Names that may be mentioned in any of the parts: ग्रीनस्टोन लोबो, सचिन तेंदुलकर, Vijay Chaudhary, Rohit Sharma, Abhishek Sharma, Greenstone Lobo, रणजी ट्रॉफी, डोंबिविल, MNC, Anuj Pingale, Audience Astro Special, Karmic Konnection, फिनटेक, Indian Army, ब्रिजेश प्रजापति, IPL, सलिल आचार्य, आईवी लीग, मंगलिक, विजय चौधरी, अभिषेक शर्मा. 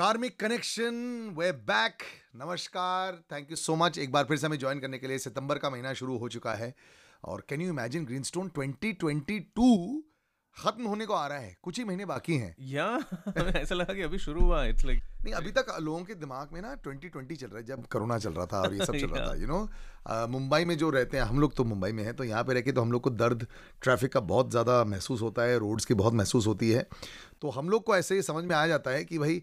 कार्मिक connection way back, नमस्कार, thank you so much एक बार फिर से हमें ज्वाइन करने के लिए। सितंबर का महीना शुरू हो चुका है और कैन यू इमेजिन ग्रीनस्टोन 2022 खत्म होने को आ रहा है, कुछ ही महीने बाकी हैं। या ऐसा लगा कि अभी शुरू हुआ। इट्स लाइक नहीं, अभी तक लोगों के दिमाग में ना 2020 चल रहा है, जब कोरोना चल रहा था और ये सब चल रहा था। यू नो, मुंबई में जो रहते हैं, हम लोग तो मुंबई में हैं, तो यहाँ पे रह के तो हम लोग को दर्द ट्रैफिक का बहुत ज़्यादा महसूस होता है, रोड्स की बहुत महसूस होती है। तो हम लोग को ऐसे ही समझ में आ जाता है कि भाई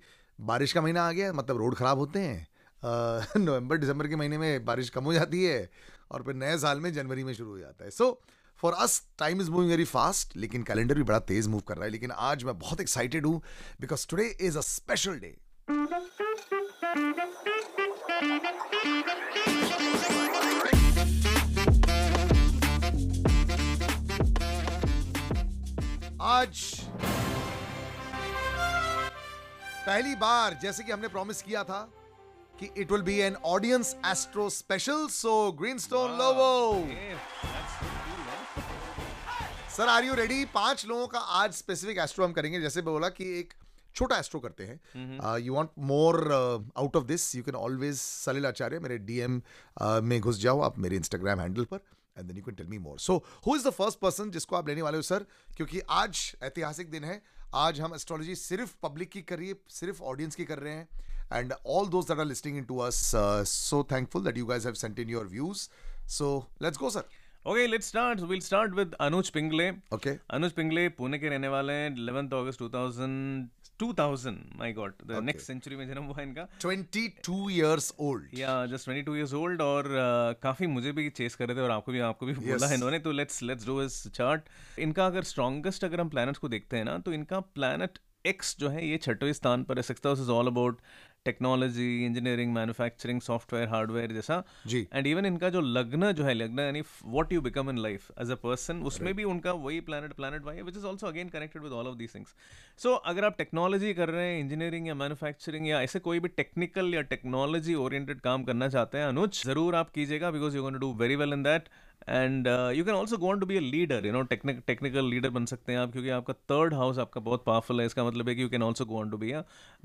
बारिश का महीना आ गया, मतलब रोड ख़राब होते हैं। नवंबर दिसंबर के महीने में बारिश कम हो जाती है और फिर नए साल में जनवरी में शुरू हो जाता है। So for us time is moving very fast, लेकिन कैलेंडर भी बड़ा तेज़ मूव कर रहा है। लेकिन आज मैं बहुत एक्साइटेड हूँ because today is a special day. आज पहली बार, जैसे कि हमने प्रॉमिस किया था कि it will be an audience astro special, so ग्रीनस्टोन लोबो। Sir, are you ready? 5 लोगों का आज स्पेसिफिक एस्ट्रो हम करेंगे। जैसे बोला कि एक छोटा एस्ट्रो करते हैं, you want more out of this, you can always सलिल आचार्य मेरे डीएम में घुस जाओ आप, मेरे इंस्टाग्राम हैंडल पर, and then you can tell me more. So who is the first person जिसको आप लेने वाले हो सर? क्योंकि आज ऐतिहासिक दिन है, आज हम एस्ट्रोलॉजी सिर्फ पब्लिक की कर रही है, सिर्फ ऑडियंस की कर रहे हैं, and all those that are listing into us, so thankful that you guys have sent in your views. So let's go sir. Okay, let's start. We'll start with Anuj Pingale. Okay. Anuj Pingale, Pune के रहने वाले हैं, 11th August 2000. My God, the okay. next century में जन्म हुआ इनका. 22 years old. Yeah, just 22 years old और काफी मुझे भी चेस कर रहे थे और आपको भी बोला yes. है इन्होंने, तो let's do his chart. इनका अगर strongest अगर हम planets को देखते हैं ना, तो इनका planet X जो है ये 6वें स्थान पर है। 6th house is all about technology, engineering, manufacturing, software, hardware जैसा। एंड इवन इनका जो लग्न यानी what you become in life as a person, उसमें भी उनका वही प्लैनेट वाई है, which is also again connected with all of these things. So अगर आप टेक्नोलॉजी कर रहे हैं, इंजीनियरिंग या मैन्युफैक्चरिंग या ऐसे कोई भी टेक्निकल या टेक्नोलॉजी ओरिएंटेड काम करना चाहते हैं अनुज, जरूर आप कीजिएगा, because you going to do very well in that. And you can also go on to be a leader, you know, technical leader बन सकते हैं आप, क्योंकि आपका थर्ड हाउस आपका बहुत पावरफुल है। इसका मतलब है कि you can also go on to be a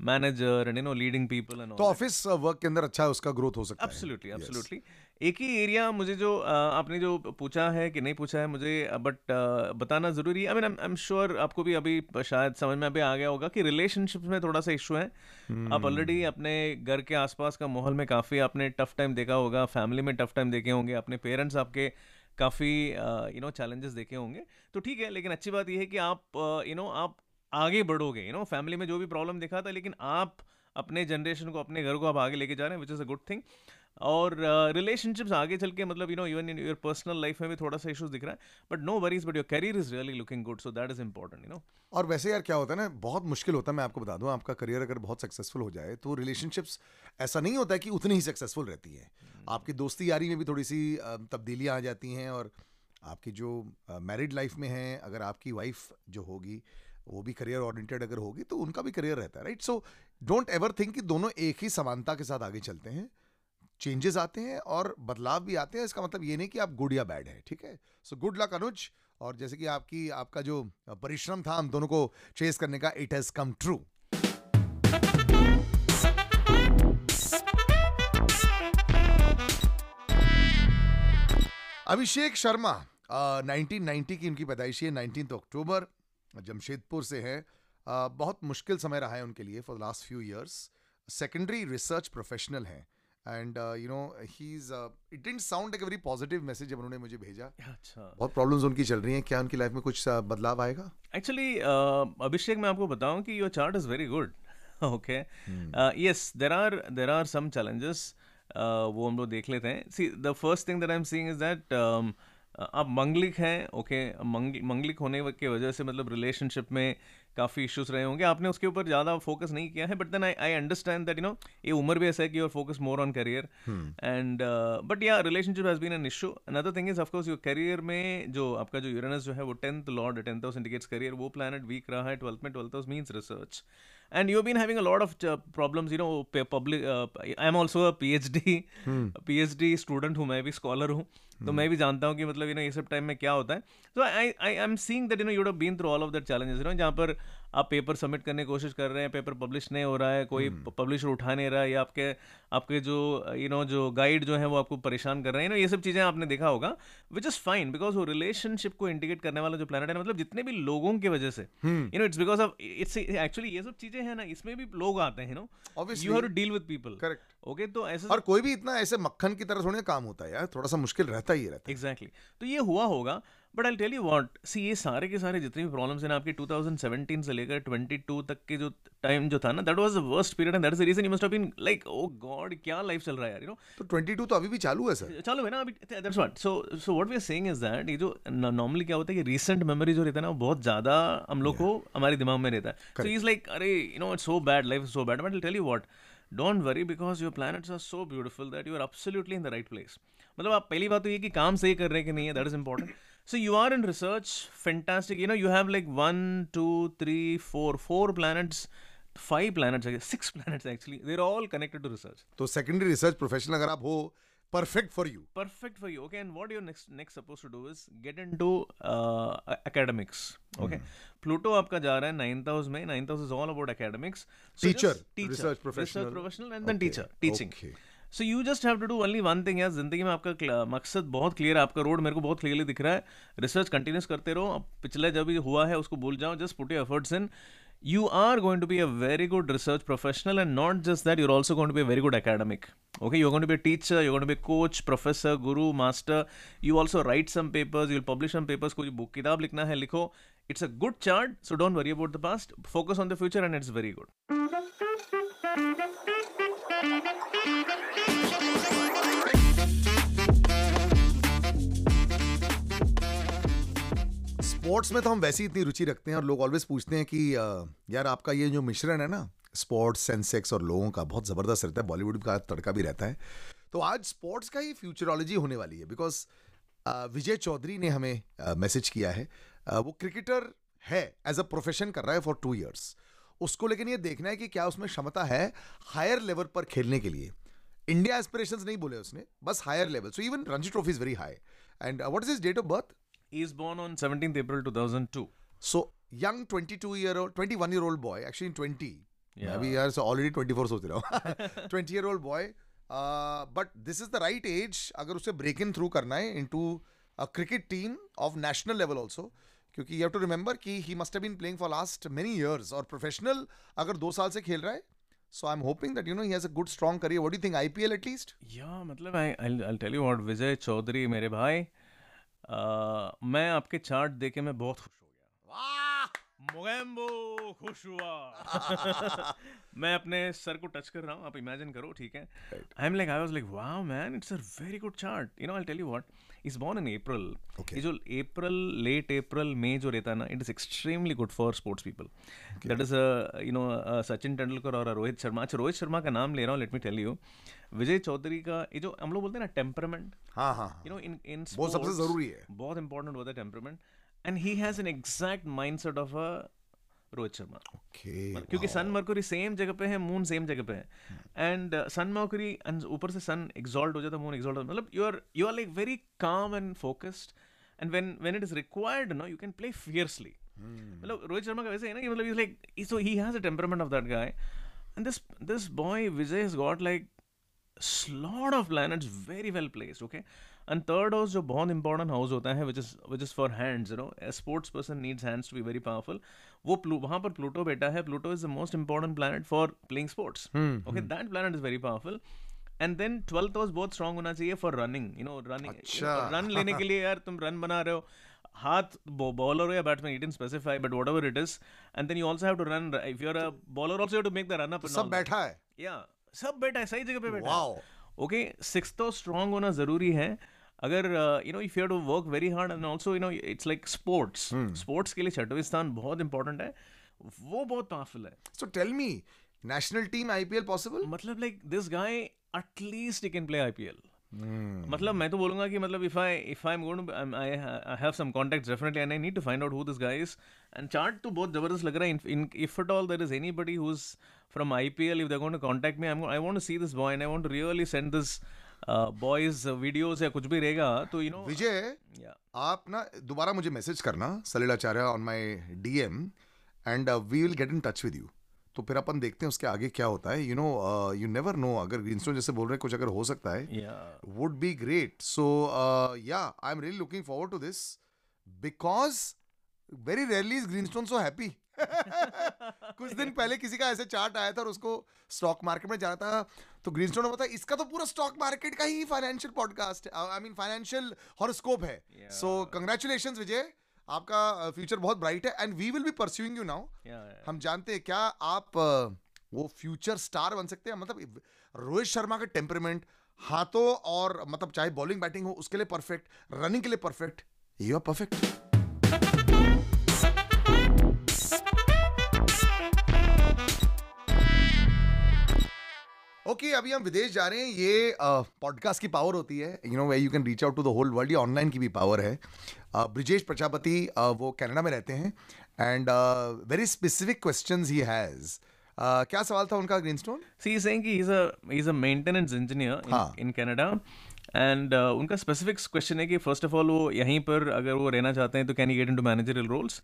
manager and you know leading people and all. तो ऑफिस वर्क के अंदर अच्छा उसका ग्रोथ हो सकता है। Absolutely, absolutely. एक ही एरिया मुझे जो आपने जो पूछा है कि नहीं पूछा है मुझे, बट बताना ज़रूरी है। I mean I am sure आपको भी अभी शायद समझ में अभी आ गया होगा कि रिलेशनशिप में थोड़ा सा इशू है। आप ऑलरेडी अपने घर के आसपास का माहौल में काफ़ी आपने टफ टाइम देखा होगा, फैमिली में टफ टाइम देखे होंगे, अपने पेरेंट्स आपके काफ़ी यू नो चैलेंजेस देखे होंगे। तो ठीक है, लेकिन अच्छी बात यह है कि आप यू नो आप आगे बढ़ोगे। यू नो, फैमिली में जो भी प्रॉब्लम देखा था, लेकिन आप अपने जनरेशन को, अपने घर को आप आगे लेके जा रहे हैं, which is a good thing. और रिलेशनशिप्स आगे चल के, मतलब you know even in your personal life में भी थोड़ा सा इश्यूज दिख रहा है, but no worries, but your career is really looking good, so that is important, you know. और वैसे यार क्या होता है ना, बहुत मुश्किल होता है, मैं आपको बता दूं, आपका करियर अगर बहुत सक्सेसफुल हो जाए तो रिलेशनशिप्स ऐसा नहीं होता है कि उतनी ही सक्सेसफुल रहती है। आपकी दोस्ती यारी में भी थोड़ी सी तब्दीलियाँ आ जाती हैं, और आपकी जो मैरिड लाइफ में है, अगर आपकी वाइफ जो होगी वो भी करियर ओरिएंटेड अगर होगी तो उनका भी करियर रहता है, right. So don't ever think कि दोनों एक ही समानता के साथ आगे चलते हैं। चेंजेस आते हैं और बदलाव भी आते हैं, इसका मतलब ये नहीं कि आप गुड या बैड है, ठीक है। सो गुड लक अनुज, और जैसे कि आपका जो परिश्रम था हम दोनों को चेस करने का, it has come true. अभिषेक शर्मा, 1990 की इनकी पैदाइशी है, 19 अक्टूबर, जमशेदपुर से हैं। बहुत मुश्किल समय रहा है उनके लिए for last few years. Secondary research professional हैं, and you know he is, it didn't sound like a very positive message जब उन्होंने मुझे भेजा। अच्छा, बहुत प्रॉब्लम्स उनकी चल रही हैं, क्या उनकी लाइफ में कुछ बदलाव आएगा? एक्चुअली अभिषेक, मैं आपको बताऊं कि your chart is very good, okay. Yes, there are some challenges, वो हम लोग देख लेते हैं। See, the first thing that I am seeing is that आप मंगलिक हैं, ओके। मंगलिक होने के वजह से मतलब रिलेशनशिप में काफ़ी इश्यूज रहे होंगे, आपने उसके ऊपर ज़्यादा फोकस नहीं किया है, but then I understand that, you know, ये उम्र भी ऐसा है कि your focus more on career, and but या relationship has been an issue. Another thing is of course your career में जो आपका जो यूरेनस जो है वो 10th lord, 10th house indicates career, वो प्लानट वीक रहा है 12th में। 12th house means research, and you been having a lot of problems, you know. Public, I am also PhD student हूँ, मैं भी स्कॉलर हूँ, तो मैं भी जानता हूँ कि मतलब यू नो ये सब टाइम में क्या होता है। So I am seeing that you know you have been through all of that challenges, you know, जहाँ पर आप पेपर सबमिट करने की कोशिश कर रहे हैं, पेपर पब्लिश नहीं हो रहा है, कोई पब्लिशर उठा नहीं रहा है, या आपके जो जो गाइड जो है वो आपको परेशान कर रहे हैं, ये सब चीज़ें आपने देखा होगा, विच इज़ फाइन बिकॉज वो रिलेशनशिप को इंडिकेट करने वाला जो प्लैनेट है, मतलब जितने भी लोगों की वजह से it's because of it's actually ये सब चीज़ें हैं ना, इसमें भी लोग आते हैं you have to deal with people, correct okay, तो ऐसे और कोई भी इतना ऐसे मक्खन की तरह थोड़ी काम होता है यार, थोड़ा सा मुश्किल रहता ही रहता है। एग्जैक्टली तो ये हुआ होगा, but I tell you what, see ये सारे के सारे जितने भी प्रॉब्लम्स हैं ना आपके 2017 से लेकर 22 तक के जो टाइम जो था ना, that was the worst period and that is the reason you must have been like oh God क्या लाइफ चल रहा है यार, तो 22 तो अभी भी चालू है सर, चालू है ना अभी, that's what so what we are saying is that ये जो नॉर्मली क्या होता है कि रीसेंट मेमोरी जो रहता है ना, बहुत ज्यादा हम लोग को हमारे दिमाग में रहता है, सो इज लाइक अरे it's so bad, life is so bad, but I tell you what, don't worry because your planets are so beautiful that you are absolutely in the right place. मतलब आप पहली बात तो ये कि काम सही कर रहे हैं कि नहीं है, that is important. So you are in research fantastic, you have like 1 2 3 4 planets, 5 planets, 6 planets actually, they are all connected to research. तो सेकेंडरी रिसर्च प्रोफेशनल अगर आप हो, perfect for you, perfect for you, okay, and what you're next supposed to do is get into academics, okay, Pluto आपका जा रहा है 9th house में, 9th house is all about academics, so teacher research professional and then teacher teaching, so you just have to do only one thing, यार जिंदगी में आपका मकसद बहुत क्लियर है, आपका रोड मेरे को बहुत क्लियरली दिख रहा है, रिसर्च कंटिन्यूस करते रहो, पिछले जब भी हुआ है उसको भूल जाओ, just put your efforts in, you are going to be a very good research professional, and not just that, you're also going to be a very good academic, okay, you're going to be a teacher, you're going to be a coach, professor, guru, master, you also write some papers, you'll publish some papers, koi book kitab likhna hai likho, it's a good chart, so don't worry about the past, focus on the future and it's very good। Sports में तो हम वैसे ही इतनी रुचि रखते हैं और लोग always पूछते हैं कि यार आपका ये जो मिश्रण है ना स्पोर्ट्स एंड सेक्स और लोगों का बहुत ज़बरदस्त रहता है, बॉलीवुड का तड़का भी रहता है, तो आज स्पोर्ट्स का ही फ्यूचरोलॉजी होने वाली है बिकॉज विजय चौधरी ने हमें मैसेज किया है, वो क्रिकेटर है, एज अ प्रोफेशन कर रहा है फॉर 2 ईयर्स, उसको लेकिन ये देखना है कि क्या उसमें क्षमता है हायर लेवल पर खेलने के लिए, इंडिया एस्पिरेशंस नहीं बोले उसने, बस higher level, so even रणजी ट्रॉफी is very high, and what is his date of birth? He is born on 17th April 2002. So young 21-year-old boy, actually 20. Yeah. Maybe years already 24 सोच रहा हूँ. 20-year-old boy. But this is the right age. अगर उसे break in through करना है into a cricket team of national level also. क्योंकि you have to remember कि he must have been playing for last many years. और professional अगर 2 साल से खेल रहा है. So I'm hoping that he has a good strong career. What do you think? IPL at least? Yeah. मतलब I'll tell you what, Vijay Chaudhary मेरे भाई. मैं आपके चार्ट देके मैं बहुत खुश हो गया, वाह मोगेम्बो खुश हुआ। मैं अपने सर को टच कर रहा हूँ, आप इमेजिन करो, ठीक है, I am like I was like वाह man it's a very good chart, I tell you what, is born in April, ये जो अप्रैल लेट अप्रैल मई जो रहता है ना, it is extremely good for sports people, that is सचिन तेंदुलकर और रोहित शर्मा। अच्छा रोहित शर्मा का नाम ले रहा हूँ, let me tell you, विजय चौधरी का ये जो हम लोग बोलते हैं ना टेम्परामेंट, इन स्पोर्ट्स सबसे जरूरी है, बहुत इंपॉर्टेंट होता है temperament, and he has an exact mindset of a Rohit Sharma, क्योंकि सन मर्करी सेम जगह पे है, मून सेम जगह पे है, एंड सन मर्करी एंड ऊपर से सन एक्सॉल्ट हो जाता है, मून एक्सॉल्ट हो जाता है, मतलब you are like very calm and focused, and when it is required no you can play fiercely, मतलब रोहित शर्मा का वैसे है ना कि मतलब is like so he has a temperament of that guy, and this boy Vijay has got like slot of planets very well placed, okay, and third house जो बहुत important house होता है, which is for hands, a sports person needs hands to be very powerful, वो वहाँ पर Pluto बैठा है, Pluto is the most important planet for playing sports, okay, that planet is very powerful, and then 12th house बहुत strong होना चाहिए for running, run लेने के लिए यार तुम run बना रहे हो, हाथ बॉलर हो या batsman, it is specify, but whatever it is, and then you also have to run, if you are a bowler also you have to make the run up, सब बैठा है, या सब बैठा है, सही जगह पे बैठा है, ओके, 6th तो स्ट्रांग होना जरूरी है, अगर if you have to work very hard, and also it's like sports के लिए छठवां स्थान बहुत इंपॉर्टेंट है, वो बहुत पावरफुल है, so tell me national team IPL possible, मतलब like this guy at least he can play IPL, मतलब मैं तो बोलूंगा कि मतलब if I am going to I have some contacts definitely and I need to find out who this guy is, and chart तो बहुत जबरदस्त लग रहा है, in if at all there is anybody who is from IPL, if they're going to contact me, I want to see this boy and I want to really send this boys videos या कुछ भी रहेगा, तो विजय आप ना दोबारा मुझे message करना सलिल आचार्य on my DM and we will get in touch with you. तो फिर अपन देखते हैं उसके आगे क्या होता है. You know, you never know, अगर ग्रीनस्टोन जैसे बोल रहे हैं कुछ अगर हो सकता है would be great. So yeah, I am really looking forward to this because very rarely is Greenstone so happy. कुछ दिन पहले किसी का ऐसे चार्ट आया था और उसको स्टॉक मार्केट में जाना था तो ग्रीनस्टोन ने बताया इसका तो पूरा स्टॉक मार्केट का ही financial podcast, I mean financial horoscope है. सो कंग्रेचुलेशंस विजय, आपका फ्यूचर बहुत ब्राइट है and we will be pursuing you now. हम जानते हैं क्या आप वो फ्यूचर स्टार बन सकते हैं. मतलब रोहित शर्मा का टेम्परमेंट हाथों और मतलब चाहे बॉलिंग बैटिंग हो उसके लिए परफेक्ट, रनिंग के लिए perfect, you are perfect. Okay, अभी हम विदेश जा रहे हैं. ये पॉडकास्ट की पावर होती है, you know, way you can reach out to the whole world. ये ऑनलाइन की भी पावर है. ब्रिजेश प्रजापति वो कनाडा में रहते हैं and very specific questions he has. क्या सवाल था उनका ग्रीनस्टोन? सी सेइंग कि he is a maintenance engineer in Canada and उनका स्पेसिफिक क्वेश्चन है कि फर्स्ट ऑफ ऑल वो यहीं पर अगर वो रहना चाहते हैं तो can he get into managerial roles,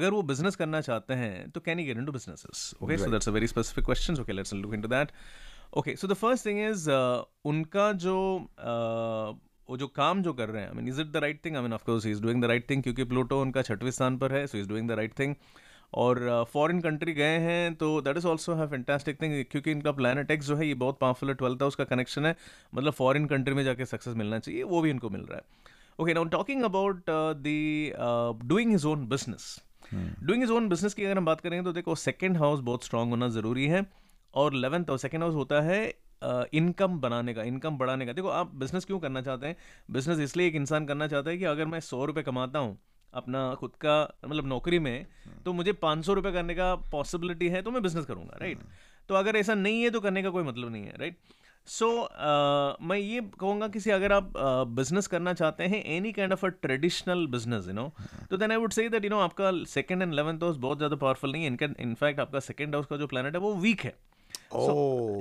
अगर वो बिजनेस करना चाहते हैं तो can he get into businesses. Okay, so that's a very specific question. Okay, let's look into that. Okay, so the first thing is उनका जो वो जो काम जो कर रहे हैं, I mean is it the right thing? I mean of course he is doing the right thing क्योंकि प्लूटो उनका 6वें स्थान पर है, so is doing the right thing. और फॉरेन कंट्री गए हैं तो दैट इज ऑल्सो है फैंटास्टिक थिंग क्योंकि इनका प्लैनेट एक्स जो है ये बहुत पावरफुल है, 12th हाउस का कनेक्शन है, मतलब फॉरेन कंट्री में जाके सक्सेस मिलना चाहिए, वो भी इनको मिल रहा है. Okay, now talking about the doing his own business. Doing his own business की अगर हम बात करेंगे तो देखो 2nd हाउस बहुत स्ट्रांग होना ज़रूरी है और 11th हाउस, 2nd हाउस होता है इनकम बनाने का, इनकम बढ़ाने का. देखो आप बिजनेस क्यों करना चाहते हैं? बिजनेस इसलिए एक इंसान करना चाहता है कि अगर मैं 100 रुपये कमाता हूँ अपना खुद का, मतलब नौकरी में, तो मुझे 500 रुपये करने का पॉसिबिलिटी है तो मैं बिजनेस करूँगा, राइट? तो अगर ऐसा नहीं है तो करने का कोई मतलब नहीं है, राइट? सो मैं ये कहूँगा कि अगर आप बिजनेस करना चाहते हैं any kind of a traditional business, you know, तो then I would say that, you know, आपका 2nd and 11th हाउस बहुत ज़्यादा पावरफुल नहीं है. इनका इनफैक्ट आपका 2nd हाउस का जो प्लैनेट है वो वीक है. So,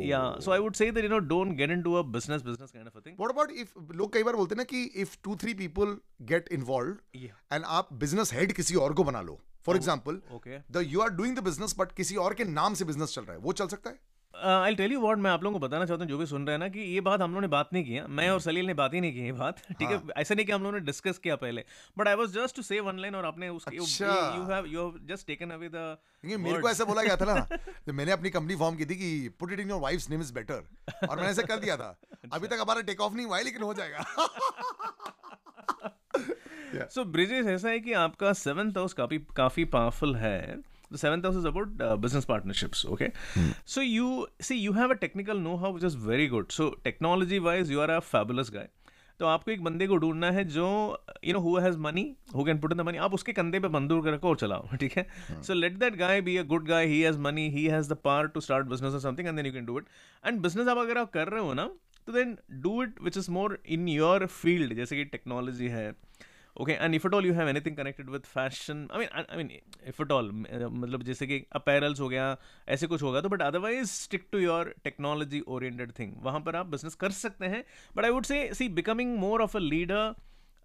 yeah, so I would say that, you know, don't get into a business kind of a thing. What about if लोग कई बार बोलते ना कि if 2-3 people get involved, yeah, and आप business head किसी और को बना लो. For example, okay, you are doing the business but किसी और के नाम से business चल रहा है, वो चल सकता है? I'll tell you what, मैं आप लोगों को बताना चाहता हूँ जो भी सुन रहे हैं ना कि ये बात हम लोगों ने बात नहीं की है, मैं और सलील ने बात ही नहीं की ये बात, ठीक है? ऐसा नहीं कि हम लोगों ने डिस्कस किया पहले, but I was just to say one line और आपने उसके you have just taken away the. मेरे को ऐसा बोला गया था ना जब मैंने अपनी कंपनी फॉर्म की थी कि put it in your wife's name is better, और मैंने ऐसा कर दिया था. अभी तक हमारा टेक ऑफ नहीं हुआ है लेकिन हो जाएगा. सो ब्रिजेश, ऐसा है कि आपका 7th हाउस काफी पावरफुल है. The 7th house is about business partnerships, okay? So you see, you have a technical know-how which is very good. So technology-wise, you are a fabulous guy. तो आपको एक बंदे को ढूंढना है जो, you know, who has money, who can put in the money. आप उसके कंधे पे बंदूक रखो और चलाओ, ठीक है? So let that guy be a good guy. He has money, he has the power to start business or something, and then you can do it. And business आप अगर आप कर रहे हो ना, तो then do it which is more in your field, जैसे कि technology है. Okay, and if at all you have anything connected with fashion, I mean, if at all, मतलब जैसे कि apparels हो गया, ऐसे कुछ होगा तो, but otherwise stick to your technology-oriented thing. वहाँ पर आप business कर सकते हैं, but I would say, see, becoming more of a leader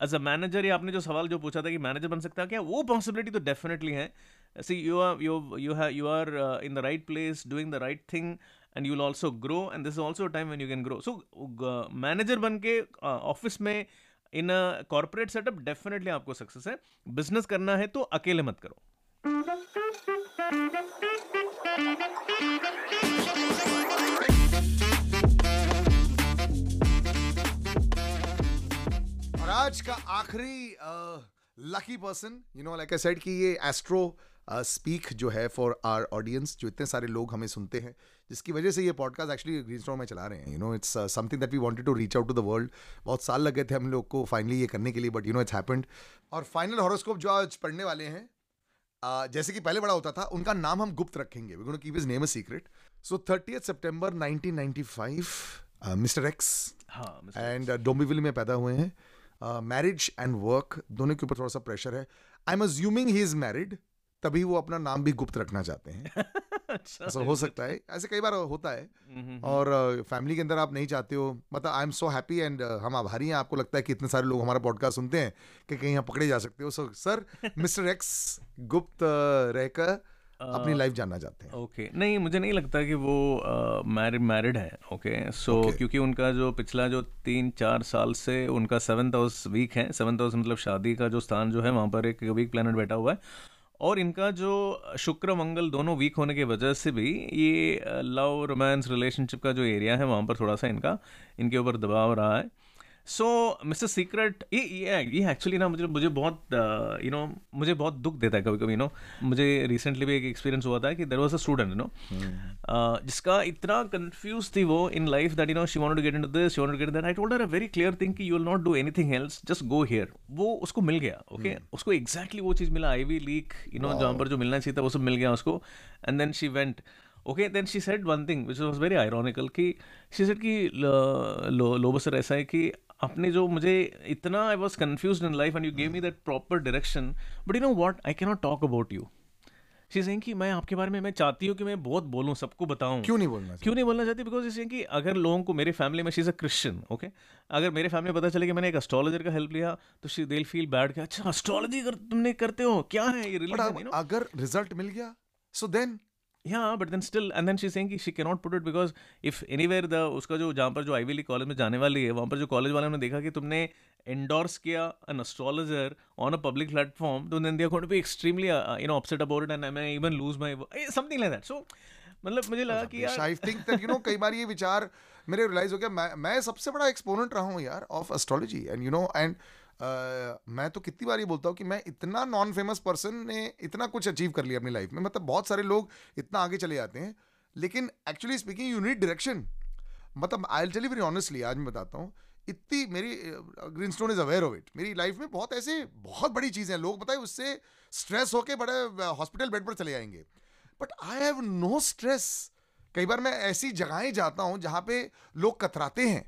as a manager, या आपने जो सवाल जो पूछा था कि manager बन सकता है क्या, वो possibility तो definitely है. See, you are in the right place, doing the right thing. And you'll also grow, and this is also a time when you can grow. So manager बन के office में इन कॉर्पोरेट सेटअप डेफिनेटली आपको success है. Business करना है तो अकेले मत करो. और आज का आखिरी lucky person, you know, like I said कि ये एस्ट्रो स्पीक जो है फॉर आवर ऑडियंस, जो इतने सारे लोग हमें सुनते हैं जिसकी वजह से ये पॉडकास्ट एक्चुअली ग्रीनस्टोन में चला रहे हैं. You know, it's something that we wanted to reach out to the world. बहुत साल लगे थे हम लोग को फाइनली ये करने के लिए, but you know it's happened. और फाइनल हॉरोस्कोप जो आज पढ़ने वाले हैं, जैसे कि पहले बड़ा होता था, उनका नाम हम गुप्त रखेंगे. We gonna keep his name a secret. So 30 सितंबर 1995 मिस्टर एक्स एंड डोंबिविल में पैदा हुए हैं. मैरिज एंड वर्क दोनों के ऊपर थोड़ा सा प्रेशर है. I am assuming he is married, तभी वो अपना नाम भी गुप्त रखना चाहते हैं. ऐसा हो सकता है, ऐसे कई बार होता है. और फैमिली के अंदर आप नहीं चाहते हो, मतलब I am so happy and हम आभारी हैं. आपको लगता है कि इतने सारे लोग हमारा पॉडकास्ट सुनते हैं कि कहीं यहाँ पकड़े जा सकते हो. सो सर, मिस्टर एक्स गुप्त रहकर अपनी लाइफ जानना चाहते हैं. ओके, नहीं मुझे नहीं लगता कि वो मैरिड है. ओके, सो क्योंकि उनका जो पिछला जो 3-4 साल से उनका 7th हाउस वीक है. 7th हाउस मतलब शादी का जो स्थान जो है वहाँ पर एक वीक प्लैनेट बैठा हुआ है और इनका जो शुक्र मंगल दोनों वीक होने की वजह से भी ये लव रोमांस रिलेशनशिप का जो एरिया है वहाँ पर थोड़ा सा इनके ऊपर दबाव रहा है. सो मिस्टर सीक्रेट ये एक्चुअली ना मुझे बहुत मुझे बहुत दुख देता है कभी कभी. मुझे रिसेंटली भी एक एक्सपीरियंस हुआ था कि देयर वाज अ स्टूडेंट जिसका इतना कंफ्यूज थी वो in life that she wanted to get into this, she wanted to get that. I told her a very clear thing कि you will not do anything else, just go here. वो उसको मिल गया. Okay उसको exactly वो चीज़ मिला, आईवी लीग जहाँ पर जो मिलना चाहिए था वो सब मिल गया उसको. And then she went. Okay, then she said one thing which was very ironical कि शी सेड कि लोबो सर ऐसा है कि आपने जो मुझे इतना I was confuse in life and you gave me that proper direction, but you know what, I can not talk about you. She saying कि मैं आपके बारे में मैं चाहती हूँ कि मैं बहुत बोलूँ, सबको बताऊँ. क्यों नहीं बोलना चाहती? बिकॉज शी सेइंग कि अगर लोगों को मेरे फैमिली में, she is a Christian. Okay, अगर मेरे फैमिली में पता चले कि मैंने एक एस्ट्रोलॉजर का हेल्प लिया तो शी विल फील बैड कि अच्छा एस्ट्रोलॉजी तुमने करते हो, क्या है ये रिलेशन. अगर रिजल्ट मिल गया so then yeah, but then still, and then she's saying कि she cannot put it because if anywhere the उसका जो जहाँ पर जो Ivy League कॉलेज में जाने वाली है वहाँ पर जो कॉलेज वाले ने देखा कि तुमने endorse किया an astrologer on a public platform, तो then they are going to be extremely upset about it and I may even lose my something like that. So मतलब मुझे लगा कि यार I think that कई बार ये विचार मेरे realize हो गया. मैं सबसे बड़ा exponent रहा हूँ यार of astrology and मैं तो कितनी बार ये बोलता हूँ कि मैं इतना नॉन फेमस पर्सन ने इतना कुछ अचीव कर लिया अपनी लाइफ में. मतलब बहुत सारे लोग इतना आगे चले जाते हैं लेकिन actually speaking you need direction. मतलब I will tell you very honestly, आज मैं बताता हूँ, इतनी मेरी Greenstone is aware of it. मेरी लाइफ में बहुत ऐसे बहुत बड़ी चीज़ें लोग बताए उससे स्ट्रेस होकर बड़े हॉस्पिटल बेड पर चले जाएंगे, but I have no stress. कई बार मैं ऐसी जगहें जाता हूँ जहाँ पे लोग कतराते हैं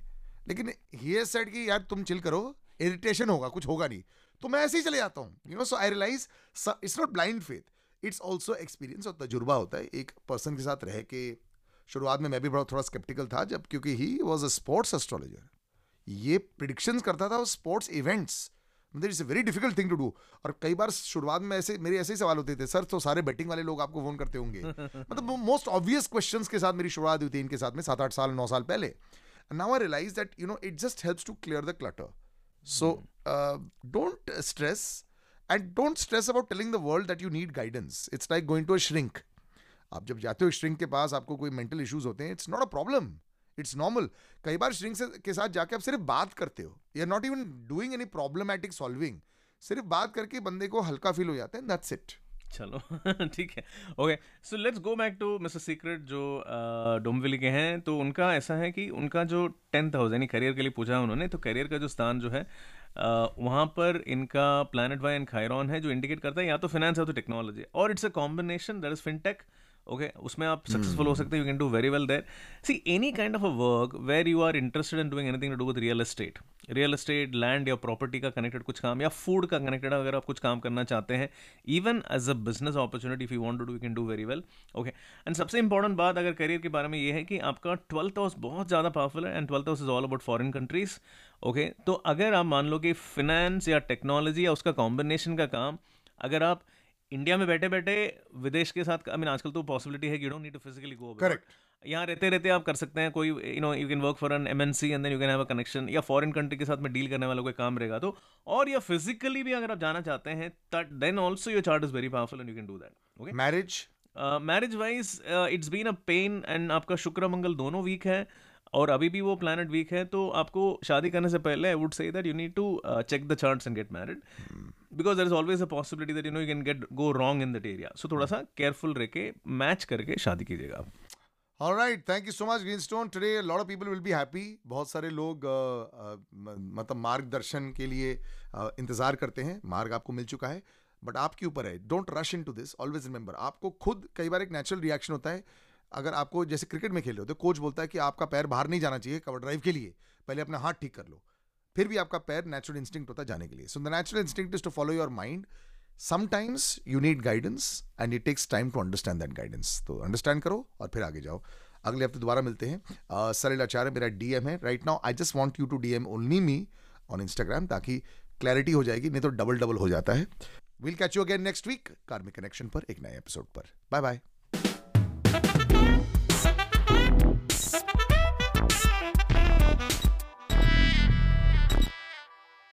लेकिन ये सेड कि यार तुम चिल करो, इरिटेशन होगा, कुछ होगा नहीं, तो मैं ऐसे ही चले जाता हूँ. So I realise it's not blind faith, it's also experience और तजुर्बा होता है. एक पर्सन के साथ रह के शुरुआत में मैं भी बड़ा थोड़ा स्केप्टिकल था जब, क्योंकि he was a sports astrologer, ये प्रिडिक्शंस करता था स्पोर्ट्स इवेंट्स. मतलब it's a very difficult thing to do. और कई बार शुरुआत में ऐसे मेरे ऐसे ही सवाल होते थे, सर तो सारे बैटिंग वाले लोग आपको फोन करते होंगे. मतलब मोस्ट ऑब्वियस क्वेश्चंस के साथ मेरी शुरुआत हुई थी इनके साथ में 7-8 साल 9 साल पहले. Now I realise that it just helps to clear the clutter. So don't stress and don't stress about telling the world that you need guidance. It's like going to a shrink. आप जब जाते हो shrink के पास आपको कोई mental issues होते हैं, it's not a problem, it's normal. कई बार श्रिंक के साथ जाके आप सिर्फ बात करते हो, you are not even doing any problematic solving, सिर्फ बात करके बंदे को हल्का फील हो जाता है, दैट्स इट. चलो ठीक है. Okay, so let's go back to mister secret जो डोम्बिवली के हैं. तो उनका ऐसा है कि उनका जो 10th हाउस यानी करियर के लिए पूछा है उन्होंने, तो करियर का जो स्थान जो है वहाँ पर इनका प्लैनेट वाई एंड खायरॉन है जो इंडिकेट करता है या तो फाइनेंस या तो टेक्नोलॉजी और it's a combination that is फिनटेक. Okay, उसमें आप सक्सेसफुल हो सकते हो, you can do very well there. See any kind of a work where you are interested in doing anything to do with real estate, land या property का connected कुछ काम या फूड का कनेक्टेड अगर आप कुछ काम करना चाहते हैं, even as a business opportunity if you want to do, you can do very well. Okay, and सबसे इंपॉर्टेंट बात अगर करियर के बारे में ये है कि आपका 12th हाउस बहुत ज़्यादा पावरफुल है and 12th house is all about foreign countries. Okay, तो अगर आप मान लो कि फिनेंस या टेक्नोलॉजी या उसका कॉम्बिनेशन का काम अगर आप इंडिया में बैठे बैठे विदेश के साथ, आई मीन आजकल तो पॉसिबिलिटी है कि you don't need to physically go. Correct, यहाँ रहते रहते आप कर सकते हैं कोई you can work for an MNC and then you can have a connection या फॉरेन कंट्री के साथ में डील करने वाला कोई काम रहेगा तो, और या फिजिकली भी अगर आप जाना चाहते हैं that then also your chart is very powerful and you can do that. Okay, marriage wise it's been a pain and आपका शुक्र मंगल दोनों वीक है और अभी भी वो प्लैनेट वीक है, तो आपको शादी करने से पहले I would say that you need to check the charts and get married because there is always a possibility that you can get go wrong in that area. So थोड़ा सा careful रह के मैच करके शादी कीजिएगा आप. Alright, thank you so much Greenstone. Today lot of people will be happy. बहुत सारे लोग मतलब मार्गदर्शन के लिए इंतजार करते हैं. मार्ग आपको मिल चुका है बट आपके ऊपर है. Don't rush in to this. Always remember आपको खुद, कई बार एक नेचुरल रिएक्शन होता है. अगर आपको जैसे क्रिकेट में खेल रहे हो तो कोच बोलता है कि आपका पैर बाहर नहीं जाना चाहिए कवर ड्राइव के लिए, पहले अपना हाथ ठीक कर लो, फिर भी आपका पैर नेचुरल इंस्टिंक्ट होता है जाने के लिए. So the natural instinct is to follow your mind. Sometimes you need guidance and it takes time to understand that guidance. तो अंडरस्टैंड करो और फिर आगे जाओ. अगले हफ्ते दोबारा मिलते हैं. सलिल आचार्य मेरा DM है right now. I just want you to DM only me on Instagram ताकि क्लैरिटी हो जाएगी, नहीं तो डबल हो जाता है. We'll catch you again next week Karmic Connection पर एक नए एपिसोड पर. Bye bye.